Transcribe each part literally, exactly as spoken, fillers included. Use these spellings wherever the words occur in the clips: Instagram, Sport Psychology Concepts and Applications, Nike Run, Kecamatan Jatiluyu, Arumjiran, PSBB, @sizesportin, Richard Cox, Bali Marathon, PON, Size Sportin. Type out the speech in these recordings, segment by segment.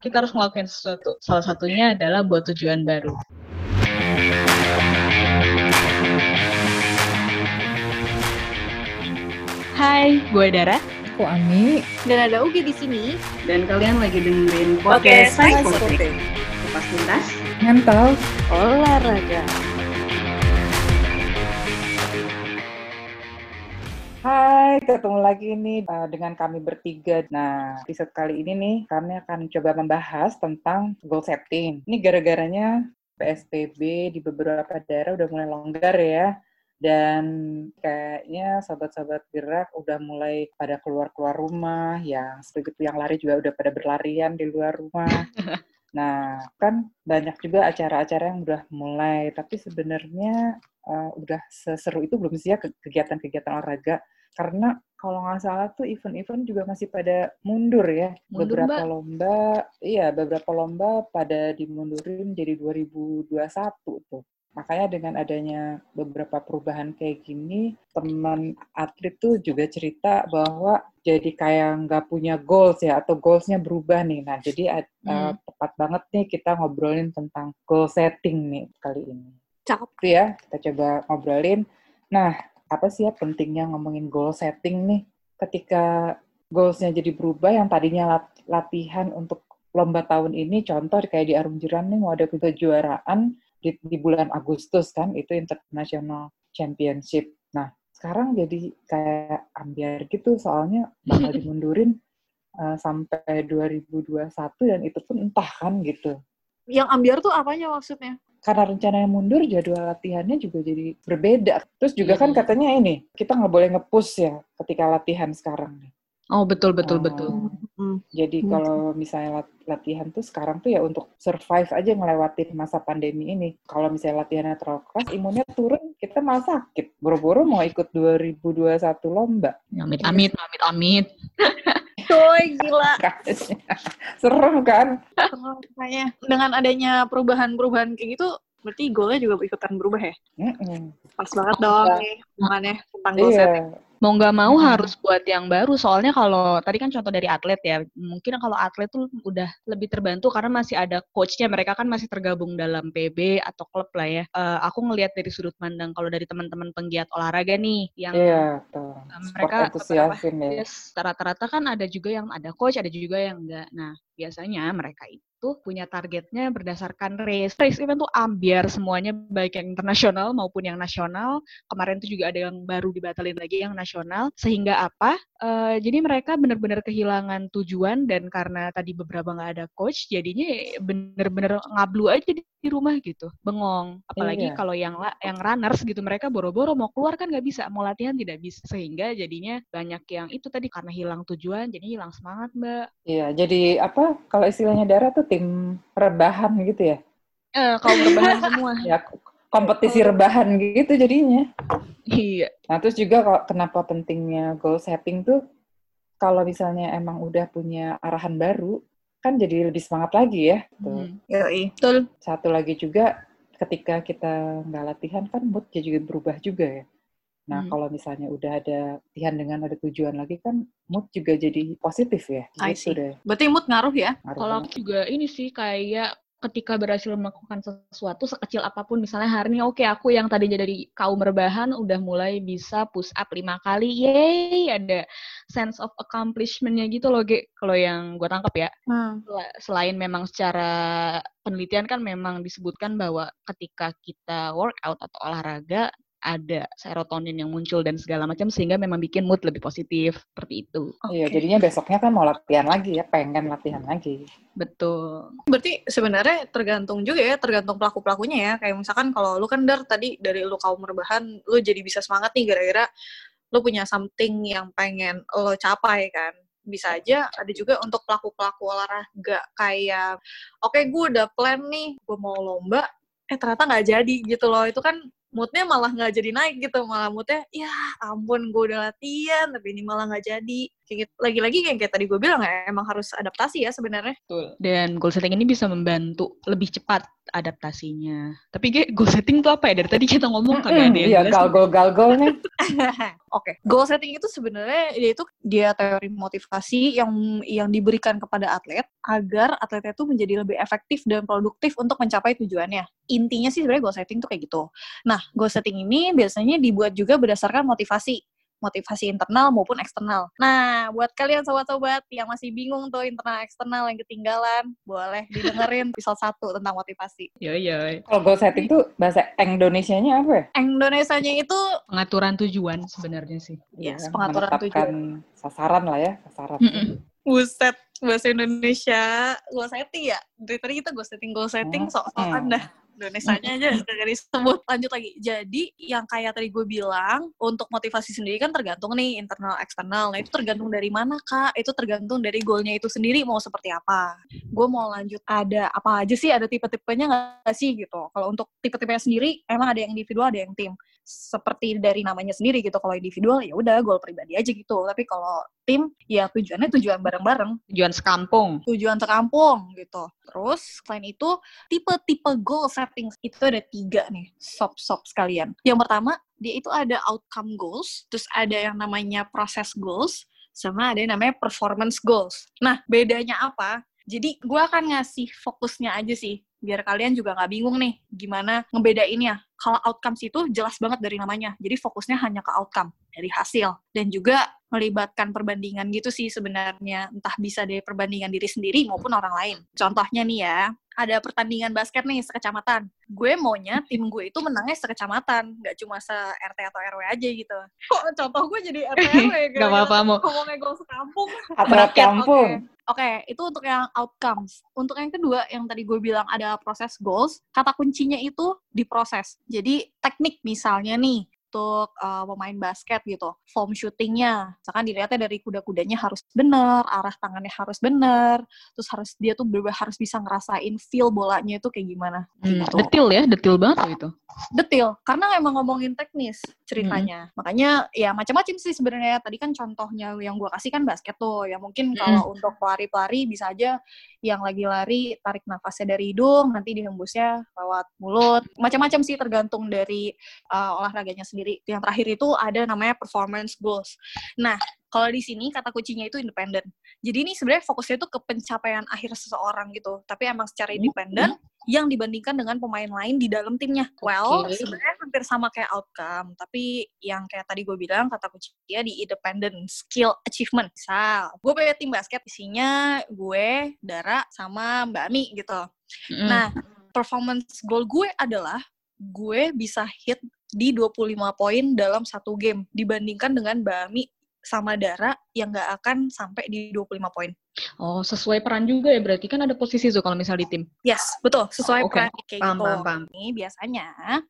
kita harus ngelakuin sesuatu. Salah satunya adalah buat tujuan baru. Hai, gue Dara. Aku Ami. Dan ada Uge di sini. Dan kalian lagi dengerin podcast Sport Psychology. Lepas lintas, mental, olahraga. Hai, ketemu lagi nih uh, dengan kami bertiga. Nah, episode kali ini nih kami akan coba membahas tentang goal setting. Ini gara-garanya P S B B di beberapa daerah udah mulai longgar ya. Dan kayaknya sahabat-sahabat gerak udah mulai pada keluar-keluar rumah, yang segitu yang lari juga udah pada berlarian di luar rumah. Nah, kan banyak juga acara-acara yang udah mulai, tapi sebenarnya uh, udah seseru itu belum sih ya kegiatan-kegiatan olahraga. Karena kalau nggak salah tuh event-event juga masih pada mundur ya. Mundur, beberapa Mbak. lomba, iya beberapa lomba pada dimundurin jadi dua ribu dua puluh satu tuh. Makanya dengan adanya beberapa perubahan kayak gini, teman atlet tuh juga cerita bahwa jadi kayak nggak punya goals ya, atau goals-nya berubah nih. Nah, jadi hmm. uh, tepat banget nih kita ngobrolin tentang goal setting nih kali ini. Cakep. Ya, kita coba ngobrolin. Nah, apa sih ya pentingnya ngomongin goal setting nih? Ketika goals-nya jadi berubah, yang tadinya lat- latihan untuk lomba tahun ini, contoh kayak di Arumjiran nih mau ada kejuaraan, Di, di bulan Agustus kan, itu International Championship. Nah, sekarang jadi kayak ambiar gitu, soalnya bakal dimundurin uh, sampai dua ribu dua puluh satu, dan itu pun entah kan gitu. Yang ambiar tuh apanya maksudnya? Karena rencananya mundur, jadwal latihannya juga jadi berbeda. Terus juga hmm. kan katanya ini, kita nggak boleh nge-push ya ketika latihan sekarang. Oh, betul-betul, betul. betul, betul. Hmm. Jadi kalau misalnya latihan tuh sekarang tuh ya untuk survive aja ngelewatin masa pandemi ini. Kalau misalnya latihannya terlalu keras, imunnya turun, kita malah sakit. Boro-boro mau ikut dua ribu dua puluh satu lomba. Amit-amit, amit-amit. Coy, gila. Serem kan? Serem kayaknya. Dengan adanya perubahan-perubahan kayak gitu, berarti goalnya juga ikutan berubah ya? Mm-hmm. Pas banget dong nih, hubungannya tentang goal yeah. setting. Mau nggak mau hmm. harus buat yang baru, soalnya kalau tadi kan contoh dari atlet ya, mungkin kalau atlet tuh udah lebih terbantu karena masih ada coachnya, mereka kan masih tergabung dalam P B atau klub lah ya. Uh, aku ngelihat dari sudut pandang kalau dari teman-teman penggiat olahraga nih, yang yeah, uh, mereka ya. Rata-rata kan ada juga yang ada coach, ada juga yang enggak. Nah, biasanya mereka itu tuh punya targetnya berdasarkan race. Race event tuh ambiar semuanya, baik yang internasional maupun yang nasional. Kemarin tuh juga ada yang baru dibatalin lagi yang nasional. Sehingga apa? Uh, jadi mereka benar-benar kehilangan tujuan, dan karena tadi beberapa nggak ada coach, jadinya benar-benar ngablu aja di rumah gitu. Bengong. Apalagi iya. kalau yang yang runners gitu, mereka boro-boro mau keluar kan nggak bisa, mau latihan tidak bisa. Sehingga jadinya banyak yang itu tadi karena hilang tujuan, jadi hilang semangat, Mbak. Iya, jadi apa kalau istilahnya Dara tuh tim rebahan gitu ya? Eh, kalau rebahan semua. Ya, kompetisi rebahan gitu jadinya. Iya. Nah, terus juga kalau kenapa pentingnya goal setting tuh, kalau misalnya emang udah punya arahan baru, kan jadi lebih semangat lagi ya. Hmm. Yoi. Betul. Satu lagi juga, ketika kita nggak latihan kan mood juga berubah juga ya. Nah, hmm. kalau misalnya udah ada latihan dengan ada tujuan lagi kan mood juga jadi positif ya. I see. Gitu deh. Berarti mood ngaruh ya? Ngaruh. Kalau aku juga ini sih kayak ketika berhasil melakukan sesuatu sekecil apapun, misalnya hari ini oke okay, aku yang tadinya dari kaum rebahan udah mulai bisa push up lima kali, yeay, ada sense of accomplishment-nya gitu loh, Ge, kalau yang gue tangkap ya. Hmm. Selain memang secara penelitian kan memang disebutkan bahwa ketika kita workout atau olahraga, ada serotonin yang muncul dan segala macam, sehingga memang bikin mood lebih positif, seperti itu. Iya, okay. Jadinya besoknya kan mau latihan lagi ya, pengen latihan lagi. Betul. Berarti sebenarnya tergantung juga ya, tergantung pelaku-pelakunya ya, kayak misalkan kalau lu kan Dar, tadi dari lu kaum rebahan, lu jadi bisa semangat nih gara-gara lu punya something yang pengen lo capai kan. Bisa aja ada juga untuk pelaku-pelaku olahraga kayak, oke okay, gue udah plan nih, gue mau lomba, eh ternyata nggak jadi gitu loh, itu kan moodnya malah nggak jadi naik gitu, malah moodnya ya ampun gue udah latihan tapi ini malah nggak jadi kayak gitu. Lagi-lagi kayak, kayak tadi gue bilang ya, emang harus adaptasi ya sebenarnya. Betul. Dan goal setting ini bisa membantu lebih cepat adaptasinya. Tapi kayak goal setting tuh apa ya, dari tadi kita ngomong kagak ada yang jelas. Iya, galgol-galgol nih. Oke, goal setting itu sebenarnya yaitu dia teori motivasi yang yang diberikan kepada atlet agar atletnya itu menjadi lebih efektif dan produktif untuk mencapai tujuannya. Intinya sih sebenarnya goal setting tuh kayak gitu. Nah, goal setting ini biasanya dibuat juga berdasarkan motivasi. Motivasi internal maupun eksternal. Nah, buat kalian sobat-sobat yang masih bingung tuh internal eksternal yang ketinggalan, boleh didengerin episode satu tentang motivasi. Yo yo. Kalau goal setting tuh bahasa Indonesia-nya apa ya? Indonesia-nya itu pengaturan tujuan sebenarnya sih. Iya, yes, pengaturan tujuan. Sasaran lah ya, sasaran. Mm-mm. Buset, bahasa Indonesia goal setting ya. Dari tadi kita goal setting goal setting hmm. sok-sokan hmm. dah. Indonesia-nya aja dari sebut. Lanjut lagi. Jadi yang kayak tadi gue bilang, untuk motivasi sendiri kan tergantung nih internal eksternal. Nah itu tergantung dari mana kak? Itu tergantung dari goalnya itu sendiri mau seperti apa. Gue mau lanjut ada apa aja sih? Ada tipe-tipenya nggak sih gitu? Kalau untuk tipe-tipenya sendiri, emang ada yang individual, ada yang tim. Seperti dari namanya sendiri gitu. Kalau individual ya udah goal pribadi aja gitu. Tapi kalau tim ya tujuannya tujuan bareng-bareng. Tujuan sekampung. Tujuan sekampung gitu. Terus selain itu tipe-tipe goal set itu ada tiga nih, sop-sop sekalian. Yang pertama, dia itu ada outcome goals, terus ada yang namanya process goals, sama ada yang namanya performance goals. Nah, bedanya apa? Jadi, gue akan ngasih fokusnya aja sih, biar kalian juga nggak bingung nih, gimana ngebedainnya. Kalau outcomes itu jelas banget dari namanya, jadi fokusnya hanya ke outcome, dari hasil. Dan juga melibatkan perbandingan gitu sih sebenarnya, entah bisa dari perbandingan diri sendiri maupun orang lain. Contohnya nih ya, ada pertandingan basket nih sekecamatan. Gue maunya tim gue itu menangnya sekecamatan, nggak cuma se-R T atau R W aja gitu. Kok contoh gue jadi R T R W? Gak apa-apa, mau. Ngomongnya gue sekampung. Atlet kampung. Oke, okay. okay. Itu untuk yang outcomes. Untuk yang kedua, yang tadi gue bilang ada proses goals, kata kuncinya itu diproses. Jadi teknik misalnya nih, untuk uh, pemain basket gitu, form shootingnya, misalkan dilihatnya dari kuda-kudanya harus benar, arah tangannya harus benar, terus harus dia tuh bener-bener harus bisa ngerasain feel bolanya itu kayak gimana. Hmm, gitu. Detil ya, detil banget itu. Detil, karena emang ngomongin teknis ceritanya, hmm. makanya ya macam-macam sih sebenarnya. Tadi kan contohnya yang gue kasih kan basket tuh, ya mungkin kalau hmm. untuk pelari-pelari bisa aja yang lagi lari tarik nafasnya dari hidung, nanti dihembusnya lewat mulut, macam-macam sih tergantung dari uh, olahraganya sendiri. Jadi yang terakhir itu ada namanya performance goals. Nah, kalau di sini kata kuncinya itu independen. Jadi ini sebenarnya fokusnya itu ke pencapaian akhir seseorang gitu. Tapi emang secara independen yang dibandingkan dengan pemain lain di dalam timnya. Well, okay. Sebenarnya hampir sama kayak outcome. Tapi yang kayak tadi gue bilang kata kuncinya di independen skill achievement. Misal, gue punya tim basket isinya gue, Dara, sama Mbak Ami gitu. Mm. Nah, performance goal gue adalah gue bisa hit di dua puluh lima poin dalam satu game dibandingkan dengan Mbak Ami sama Dara yang nggak akan sampai di dua puluh lima poin. Oh, sesuai peran juga ya, berarti kan ada posisi tuh kalau misal di tim. Yes, betul, sesuai okay. peran kayak paham, gitu. Paham, paham. Nih biasanya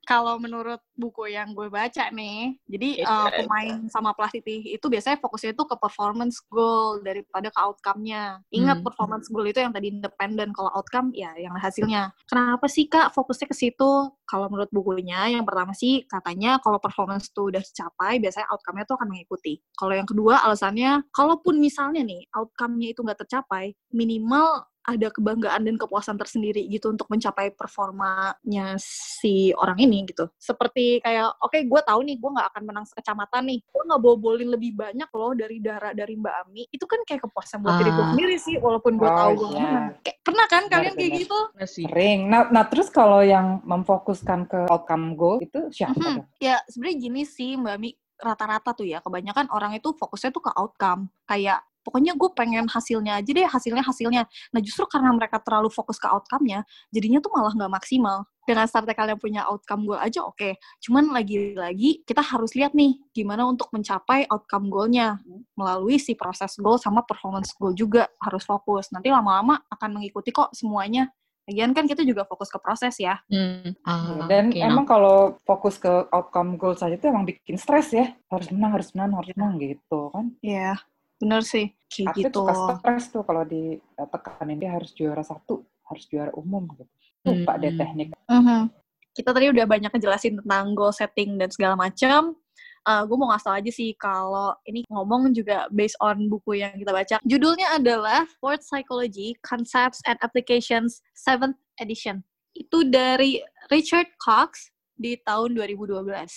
kalau menurut buku yang gue baca nih, jadi uh, pemain sama pelatih itu biasanya fokusnya itu ke performance goal daripada ke outcome-nya. Ingat hmm. performance goal itu yang tadi independen, kalau outcome ya yang hasilnya. Kenapa sih Kak fokusnya ke situ? Kalau menurut bukunya, yang pertama sih katanya kalau performance itu udah dicapai, biasanya outcome-nya tuh akan mengikuti. Kalau yang kedua, alasannya, kalaupun misalnya nih, outcome-nya itu nggak tercapai, minimal ada kebanggaan dan kepuasan tersendiri gitu untuk mencapai performanya si orang ini gitu. Seperti kayak, oke okay, gue tahu nih, gue gak akan menang sekecamatan nih. Gue gak bobolin lebih banyak loh dari Dara, dari Mbak Ami. Itu kan kayak kepuasan buat ah. diri gue sendiri sih, walaupun gue oh, tahu gue yeah. menang. Kayak, pernah kan benar, kalian benar. Kayak gitu? Sering. Nah, nah terus kalau yang memfokuskan ke outcome goal itu siapa? Mm-hmm. Ya sebenarnya gini sih Mbak Ami, rata-rata tuh ya, kebanyakan orang itu fokusnya tuh ke outcome. Kayak, pokoknya gue pengen hasilnya aja deh, hasilnya-hasilnya. Nah justru karena mereka terlalu fokus ke outcome-nya, jadinya tuh malah nggak maksimal. Dengan startnya kalian punya outcome goal aja oke. Okay. Cuman lagi-lagi kita harus lihat nih, gimana untuk mencapai outcome goal-nya. Melalui si proses goal sama performance goal juga harus fokus. Nanti lama-lama akan mengikuti kok semuanya. Lagian kan kita juga fokus ke proses ya. Hmm. Ah, dan okay, emang no. kalau fokus ke outcome goal saja itu emang bikin stres ya. Harus menang, harus menang, harus menang gitu kan. Iya. Yeah. Benar sih, kayak Arti gitu. Artinya suka stres tuh kalau ditekanin dia harus juara satu, harus juara umum gitu. Lupa hmm. deh teknik. Uh-huh. kita tadi udah banyak ngejelasin tentang goal setting dan segala macam. Uh, gue mau ngasih tau aja sih kalau ini ngomong juga based on buku yang kita baca. Judulnya adalah Sport Psychology Concepts and Applications seventh Edition. Itu dari Richard Cox di tahun dua ribu dua belas.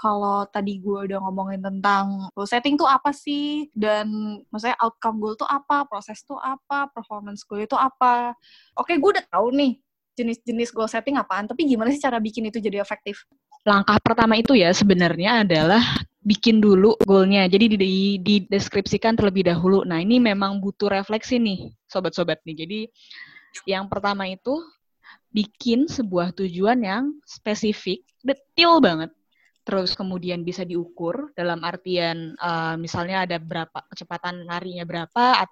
Kalau tadi gue udah ngomongin tentang goal setting tuh apa sih, dan maksudnya outcome goal tuh apa, proses tuh apa, performance goal itu apa. Oke, gue udah tahu nih jenis-jenis goal setting apaan, tapi gimana sih cara bikin itu jadi efektif? Langkah pertama itu ya sebenarnya adalah bikin dulu goalnya. Jadi dideskripsikan terlebih dahulu. Nah, ini memang butuh refleksi nih, sobat-sobat nih. Jadi yang pertama itu bikin sebuah tujuan yang spesifik, detail banget. Terus kemudian bisa diukur dalam artian uh, misalnya ada berapa kecepatan larinya berapa,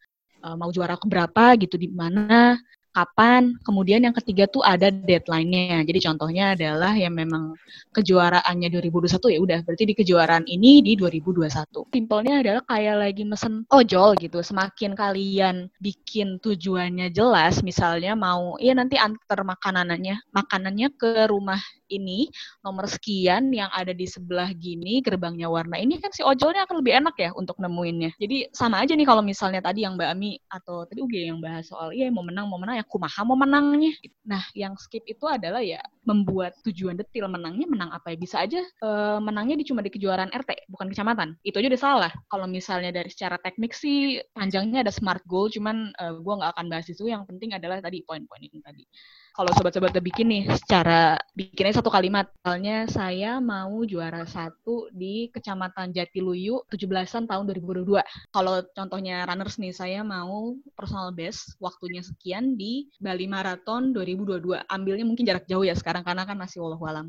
uh, mau juara ke berapa gitu, di mana, kapan. Kemudian yang ketiga tuh ada deadline-nya. Jadi contohnya adalah yang memang kejuaraannya dua ribu dua puluh satu, ya udah berarti di kejuaraan ini di dua ribu dua puluh satu. Simpelnya adalah kayak lagi mesen ojol gitu. Semakin kalian bikin tujuannya jelas, misalnya mau ya nanti antar makanannya, makanannya ke rumah ini nomor sekian yang ada di sebelah gini, gerbangnya warna ini, kan si ojolnya akan lebih enak ya untuk nemuinnya. Jadi sama aja nih kalau misalnya tadi yang Mbak Ami atau tadi Uge yang bahas soal iya mau menang, mau menang, ya kumaha mau menangnya. Nah, yang skip itu adalah ya membuat tujuan detil, menangnya menang apa ya, bisa aja e, menangnya di cuma di kejuaraan R T, bukan kecamatan. Itu aja udah salah. Kalau misalnya dari secara teknik sih panjangnya ada smart goal, cuman e, gue nggak akan bahas itu. Yang penting adalah tadi poin-poin ini tadi. Kalau sobat-sobat udah bikin nih, secara bikinnya satu kalimat. Misalnya saya mau juara satu di Kecamatan Jatiluyu tujuh belasan tahun dua ribu dua puluh dua. Kalau contohnya runners nih, saya mau personal best waktunya sekian di Bali Marathon dua ribu dua puluh dua. Ambilnya mungkin jarak jauh ya sekarang karena kan masih wallahualam.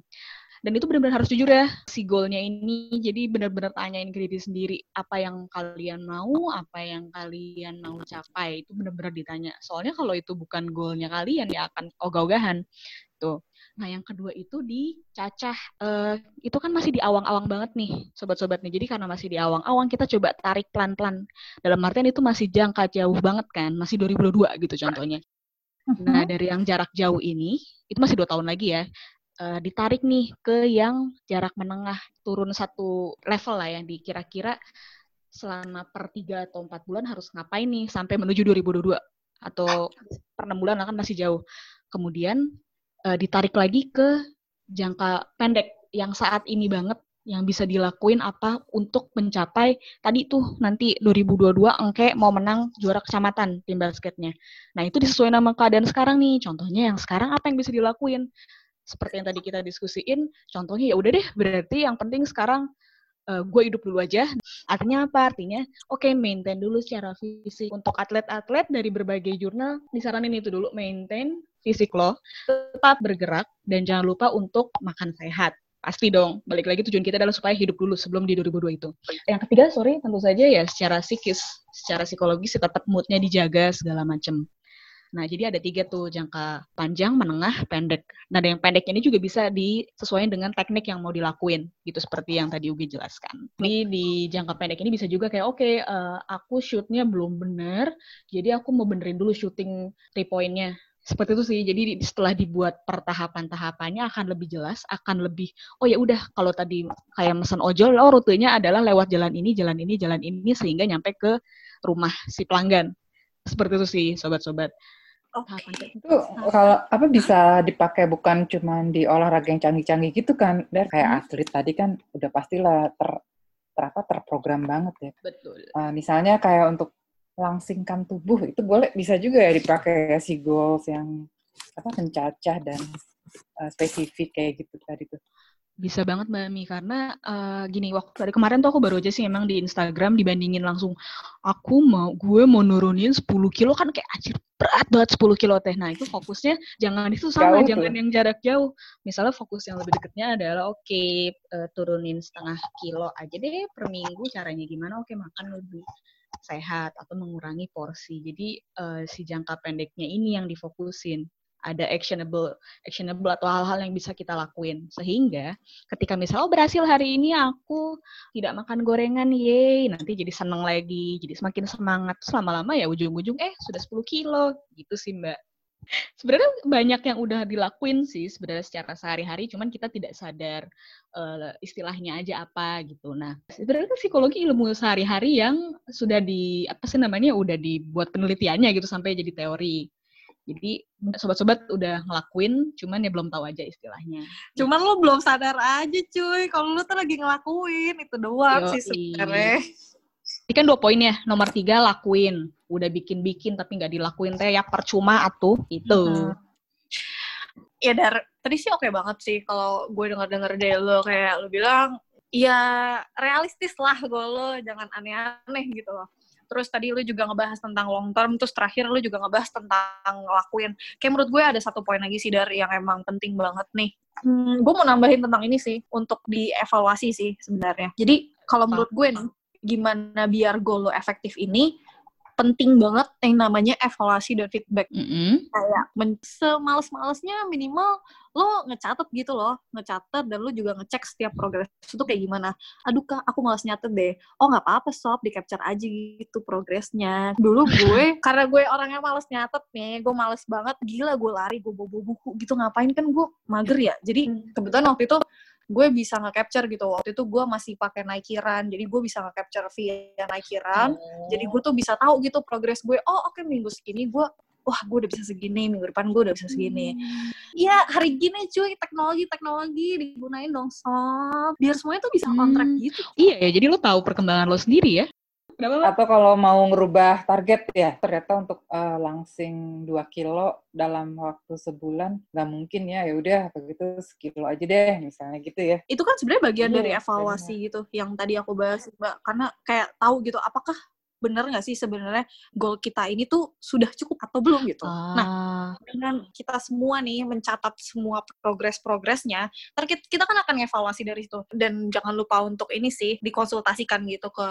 Dan itu benar-benar harus jujur ya, si goalnya ini. Jadi benar-benar tanyain ke diri sendiri, apa yang kalian mau, apa yang kalian mau capai. Itu benar-benar ditanya. Soalnya kalau itu bukan goalnya kalian, ya akan ogah-ogahan. Tuh. Nah, yang kedua itu dicacah. Uh, itu kan masih di awang-awang banget nih, sobat-sobat nih. Jadi karena masih di awang-awang, kita coba tarik pelan-pelan. Dalam artian itu masih jangka jauh banget kan, masih dua ribu dua puluh dua gitu contohnya. Nah, dari yang jarak jauh ini, itu masih dua tahun lagi ya, Uh, ditarik nih ke yang jarak menengah, turun satu level lah yang dikira-kira selama per tiga atau empat bulan harus ngapain nih sampai menuju dua ribu dua puluh dua atau per enam bulan kan masih jauh. Kemudian uh, ditarik lagi ke jangka pendek yang saat ini banget yang bisa dilakuin apa untuk mencapai tadi tuh nanti dua ribu dua puluh dua engke mau menang juara kecamatan tim basketnya. Nah, itu disesuaikan sama keadaan sekarang nih. Contohnya yang sekarang apa yang bisa dilakuin? Seperti yang tadi kita diskusiin, contohnya ya udah deh, berarti yang penting sekarang uh, gue hidup dulu aja. Artinya apa? Artinya, oke okay, maintain dulu secara fisik. Untuk atlet-atlet dari berbagai jurnal, disaranin itu dulu, maintain fisik lo, tetap bergerak, dan jangan lupa untuk makan sehat. Pasti dong, balik lagi tujuan kita adalah supaya hidup dulu sebelum di dua ribu dua puluh dua itu. Yang ketiga, sorry, tentu saja ya secara psikis, secara psikologis tetap moodnya dijaga, segala macam. Nah, jadi ada tiga tuh, jangka panjang, menengah, pendek. Nah, yang pendek ini juga bisa disesuaikan dengan teknik yang mau dilakuin, gitu, seperti yang tadi Ugi jelaskan. Jadi, di jangka pendek ini bisa juga kayak, oke, okay, uh, aku shoot-nya belum benar, jadi aku mau benerin dulu shooting three point-nya. Seperti itu sih, jadi setelah dibuat pertahapan-tahapannya akan lebih jelas, akan lebih, oh ya udah kalau tadi kayak mesen ojol, oh rutenya adalah lewat jalan ini, jalan ini, jalan ini, sehingga nyampe ke rumah si pelanggan. Seperti itu sih, sobat-sobat. Okay. Itu kalau apa bisa dipakai bukan cuma di olahraga yang canggih-canggih gitu kan, dan kayak hmm. atlet tadi kan udah pastilah ter, ter apa terprogram banget ya. Betul. Uh, misalnya kayak untuk langsingkan tubuh itu boleh bisa juga ya dipakai ya, si goals yang apa mencacah dan uh, spesifik kayak gitu tadi tuh. Bisa banget Mbak Mi, karena uh, gini, waktu dari kemarin tuh aku baru aja sih emang di Instagram dibandingin langsung, aku mau, gue mau nurunin sepuluh kilo kan kayak anjir berat banget sepuluh kilo teh. Nah itu fokusnya, jangan itu sama, jauh, jangan tuh. Yang jarak jauh. Misalnya fokus yang lebih dekatnya adalah oke, okay, uh, turunin setengah kilo aja deh per minggu, caranya gimana, oke okay, makan lebih sehat atau mengurangi porsi. Jadi uh, si jangka pendeknya ini yang difokusin. Ada actionable actionable atau hal-hal yang bisa kita lakuin. Sehingga ketika misalnya, oh berhasil hari ini aku tidak makan gorengan, yeay, nanti jadi seneng lagi, jadi semakin semangat. Terus lama-lama ya ujung-ujung, eh sudah sepuluh kilo, gitu sih Mbak. Sebenarnya banyak yang udah dilakuin sih sebenarnya secara sehari-hari, cuman kita tidak sadar uh, istilahnya aja apa gitu. Nah, sebenarnya psikologi ilmu sehari-hari yang sudah di apa sih namanya udah dibuat penelitiannya gitu sampai jadi teori. Jadi sobat-sobat udah ngelakuin, cuman ya belum tahu aja istilahnya. Cuman lo belum sadar aja cuy, kalau lo tuh lagi ngelakuin, itu doang Yo, sih sebenarnya. Ini kan dua poin ya, nomor tiga lakuin. Udah bikin-bikin tapi nggak dilakuin, teh ya percuma atuh, itu. Hmm. Ya Dar, tadi sih oke banget sih kalau gue denger-denger dari lo, kayak lo bilang, ya realistis lah gue lo, jangan aneh-aneh gitu loh. Terus tadi lu juga ngebahas tentang long term, terus terakhir lu juga ngebahas tentang ngelakuin. Kayak menurut gue ada satu poin lagi sih dari yang emang penting banget nih. Hmm, gue mau nambahin tentang ini sih, untuk dievaluasi sih sebenarnya. Jadi kalau menurut gue nih, gimana biar goal lu efektif ini, penting banget yang namanya evaluasi dan feedback. Mm-hmm. Kayak men- semales-malesnya minimal lo ngecatet gitu loh, ngecatet dan lo juga ngecek setiap progres itu kayak gimana. Aduh Kak, aku malas nyatet deh. Oh nggak apa-apa sob, di capture aja gitu progresnya. Dulu gue karena gue orangnya malas nyatet nih, gue malas banget. Gila gue lari, gue bobo buku gitu ngapain kan gue mager ya. Jadi kebetulan waktu itu gue bisa nge-capture gitu. Waktu itu gue masih pakai Nike Run, jadi gue bisa nge-capture via Nike Run. Oh. Jadi gue tuh bisa tahu gitu progres gue. Oh, oke okay, minggu segini gue, wah gue udah bisa segini, minggu depan gue udah bisa segini. Iya, hmm. hari gini cuy, teknologi-teknologi digunain dong sob. Biar semuanya tuh bisa kontrak hmm. gitu. Iya ya, jadi lo tahu perkembangan lo sendiri ya. Atau kalau mau ngerubah target ya, ternyata untuk uh, langsing dua kilo dalam waktu sebulan, nggak mungkin ya, ya udah begitu sekilo aja deh, misalnya gitu ya. Itu kan sebenarnya bagian yeah, dari evaluasi bener. Gitu, yang tadi aku bahas, Mbak. Karena kayak tahu gitu, apakah benar nggak sih sebenarnya goal kita ini tuh sudah cukup atau belum gitu. Ah. Nah, dengan kita semua nih mencatat semua progres-progresnya, ntar kita kan akan evaluasi dari situ. Dan jangan lupa untuk ini sih, dikonsultasikan gitu ke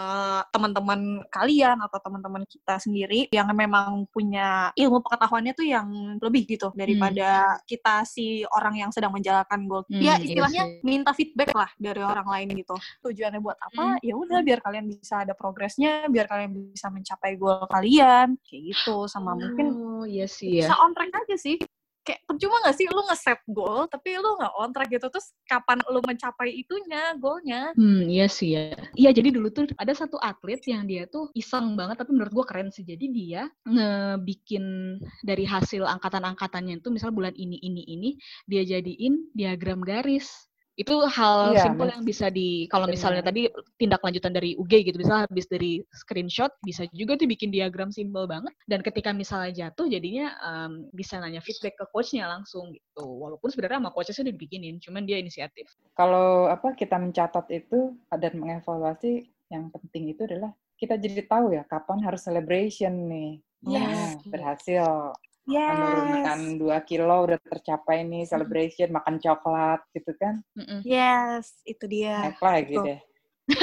teman-teman kalian atau teman-teman kita sendiri yang memang punya ilmu pengetahuannya tuh yang lebih gitu, daripada hmm. kita si orang yang sedang menjalankan goal. Hmm, ya istilahnya iya minta feedback lah dari orang lain gitu. Tujuannya buat apa? Hmm. Ya udah biar kalian bisa ada progresnya, biar kalian bisa mencapai goal kalian kayak gitu, sama oh, mungkin iya sih, bisa ya. On track aja sih, kayak percuma gak sih lu nge-set goal tapi lu gak on track gitu, terus kapan lu mencapai itunya, goalnya. Hmm iya sih ya, iya jadi dulu tuh ada satu atlet yang dia tuh iseng banget tapi menurut gue keren sih, jadi dia ngebikin dari hasil angkatan-angkatannya itu, misalnya bulan ini, ini, ini dia jadiin diagram garis. Itu hal iya, simpel yang bisa di, kalau misalnya tadi tindak lanjutan dari U G gitu, bisa habis dari screenshot, bisa juga tuh bikin diagram simpel banget. Dan ketika misalnya jatuh, jadinya um, bisa nanya feedback ke coachnya langsung gitu. Walaupun sebenarnya sama coachnya sudah dibikinin, cuman dia inisiatif. Kalau apa kita mencatat itu dan mengevaluasi, yang penting itu adalah kita jadi tahu ya kapan harus celebration nih. Yes. Nah, berhasil. Yes. Menurunkan dua kilo udah tercapai nih, celebration, mm-hmm. makan coklat gitu kan. Mm-hmm. Yes, itu dia. Apa gitu deh.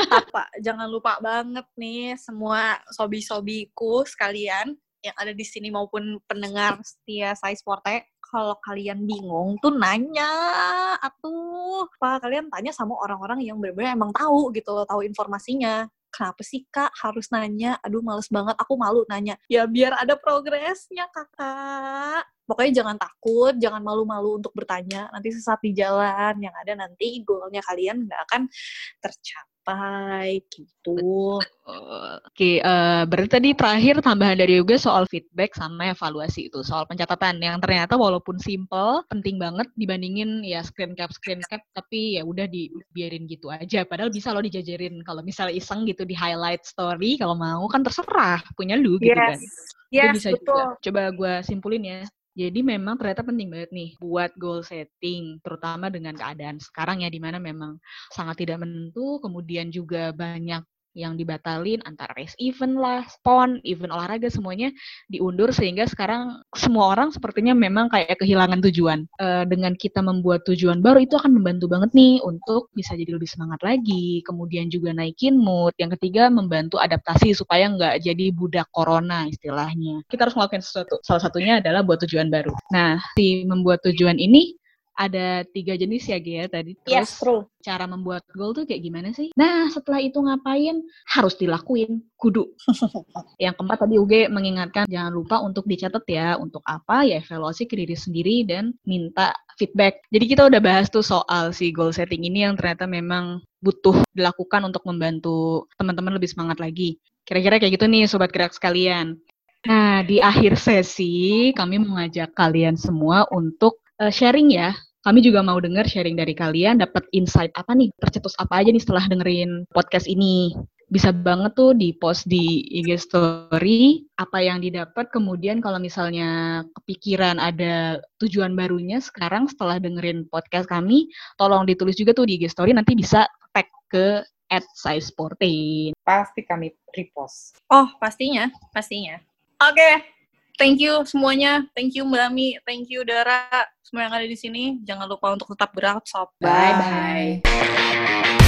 Apa, jangan lupa banget nih semua sobi-sobiku sekalian yang ada di sini maupun pendengar setia Size Sportin. Kalau kalian bingung tuh nanya, atuh apa kalian tanya sama orang-orang yang benar-benar emang tahu gitu, tahu informasinya. Kenapa sih Kak harus nanya? Aduh males banget, aku malu nanya. Ya biar ada progresnya kakak. Pokoknya jangan takut, jangan malu-malu untuk bertanya. Nanti sesat di jalan, yang ada nanti goalnya kalian nggak akan tercapai gitu. Oke, uh, berarti tadi terakhir tambahan dari Yoga soal feedback sama evaluasi itu. Soal pencatatan yang ternyata walaupun simple, penting banget dibandingin ya screen cap, screen cap. Tapi ya udah dibiarin gitu aja. Padahal bisa lo dijajarin kalau misalnya iseng gitu, di highlight story kalau mau, kan terserah punya lu gitu. Yes. Kan yes, bisa betul juga. Coba gue simpulin ya, jadi memang ternyata penting banget nih buat goal setting, terutama dengan keadaan sekarang ya, dimana memang sangat tidak menentu, kemudian juga banyak yang dibatalin antara race event lah, pon, event olahraga, semuanya diundur, sehingga sekarang semua orang sepertinya memang kayak kehilangan tujuan. E, dengan kita membuat tujuan baru itu akan membantu banget nih untuk bisa jadi lebih semangat lagi, kemudian juga naikin mood. Yang ketiga membantu adaptasi supaya nggak jadi budak corona istilahnya. Kita harus ngelakuin sesuatu, salah satunya adalah buat tujuan baru. Nah, si membuat tujuan ini ada tiga jenis ya, Gia, tadi. Terus yes, cara membuat goal tuh kayak gimana sih? Nah, setelah itu ngapain? Harus dilakuin, kudu. Yang keempat tadi U G mengingatkan, jangan lupa untuk dicatat ya, untuk apa, ya evaluasi ke diri sendiri dan minta feedback. Jadi kita udah bahas tuh soal si goal setting ini yang ternyata memang butuh dilakukan untuk membantu teman-teman lebih semangat lagi. Kira-kira kayak gitu nih, Sobat Gerak sekalian. Nah, di akhir sesi, kami mengajak kalian semua untuk uh, sharing ya. Kami juga mau dengar sharing dari kalian, dapat insight apa nih, tercetus apa aja nih setelah dengerin podcast ini. Bisa banget tuh di-post di I G Story, apa yang didapat, kemudian kalau misalnya kepikiran ada tujuan barunya sekarang setelah dengerin podcast kami, tolong ditulis juga tuh di I G Story, nanti bisa tag ke at sizesportin. Pasti kami repost. Oh, pastinya, pastinya. Oke. Okay. Thank you semuanya, thank you Mbak Ami, thank you Dara, semua yang ada di sini. Jangan lupa untuk tetap gerak, sob. Bye bye.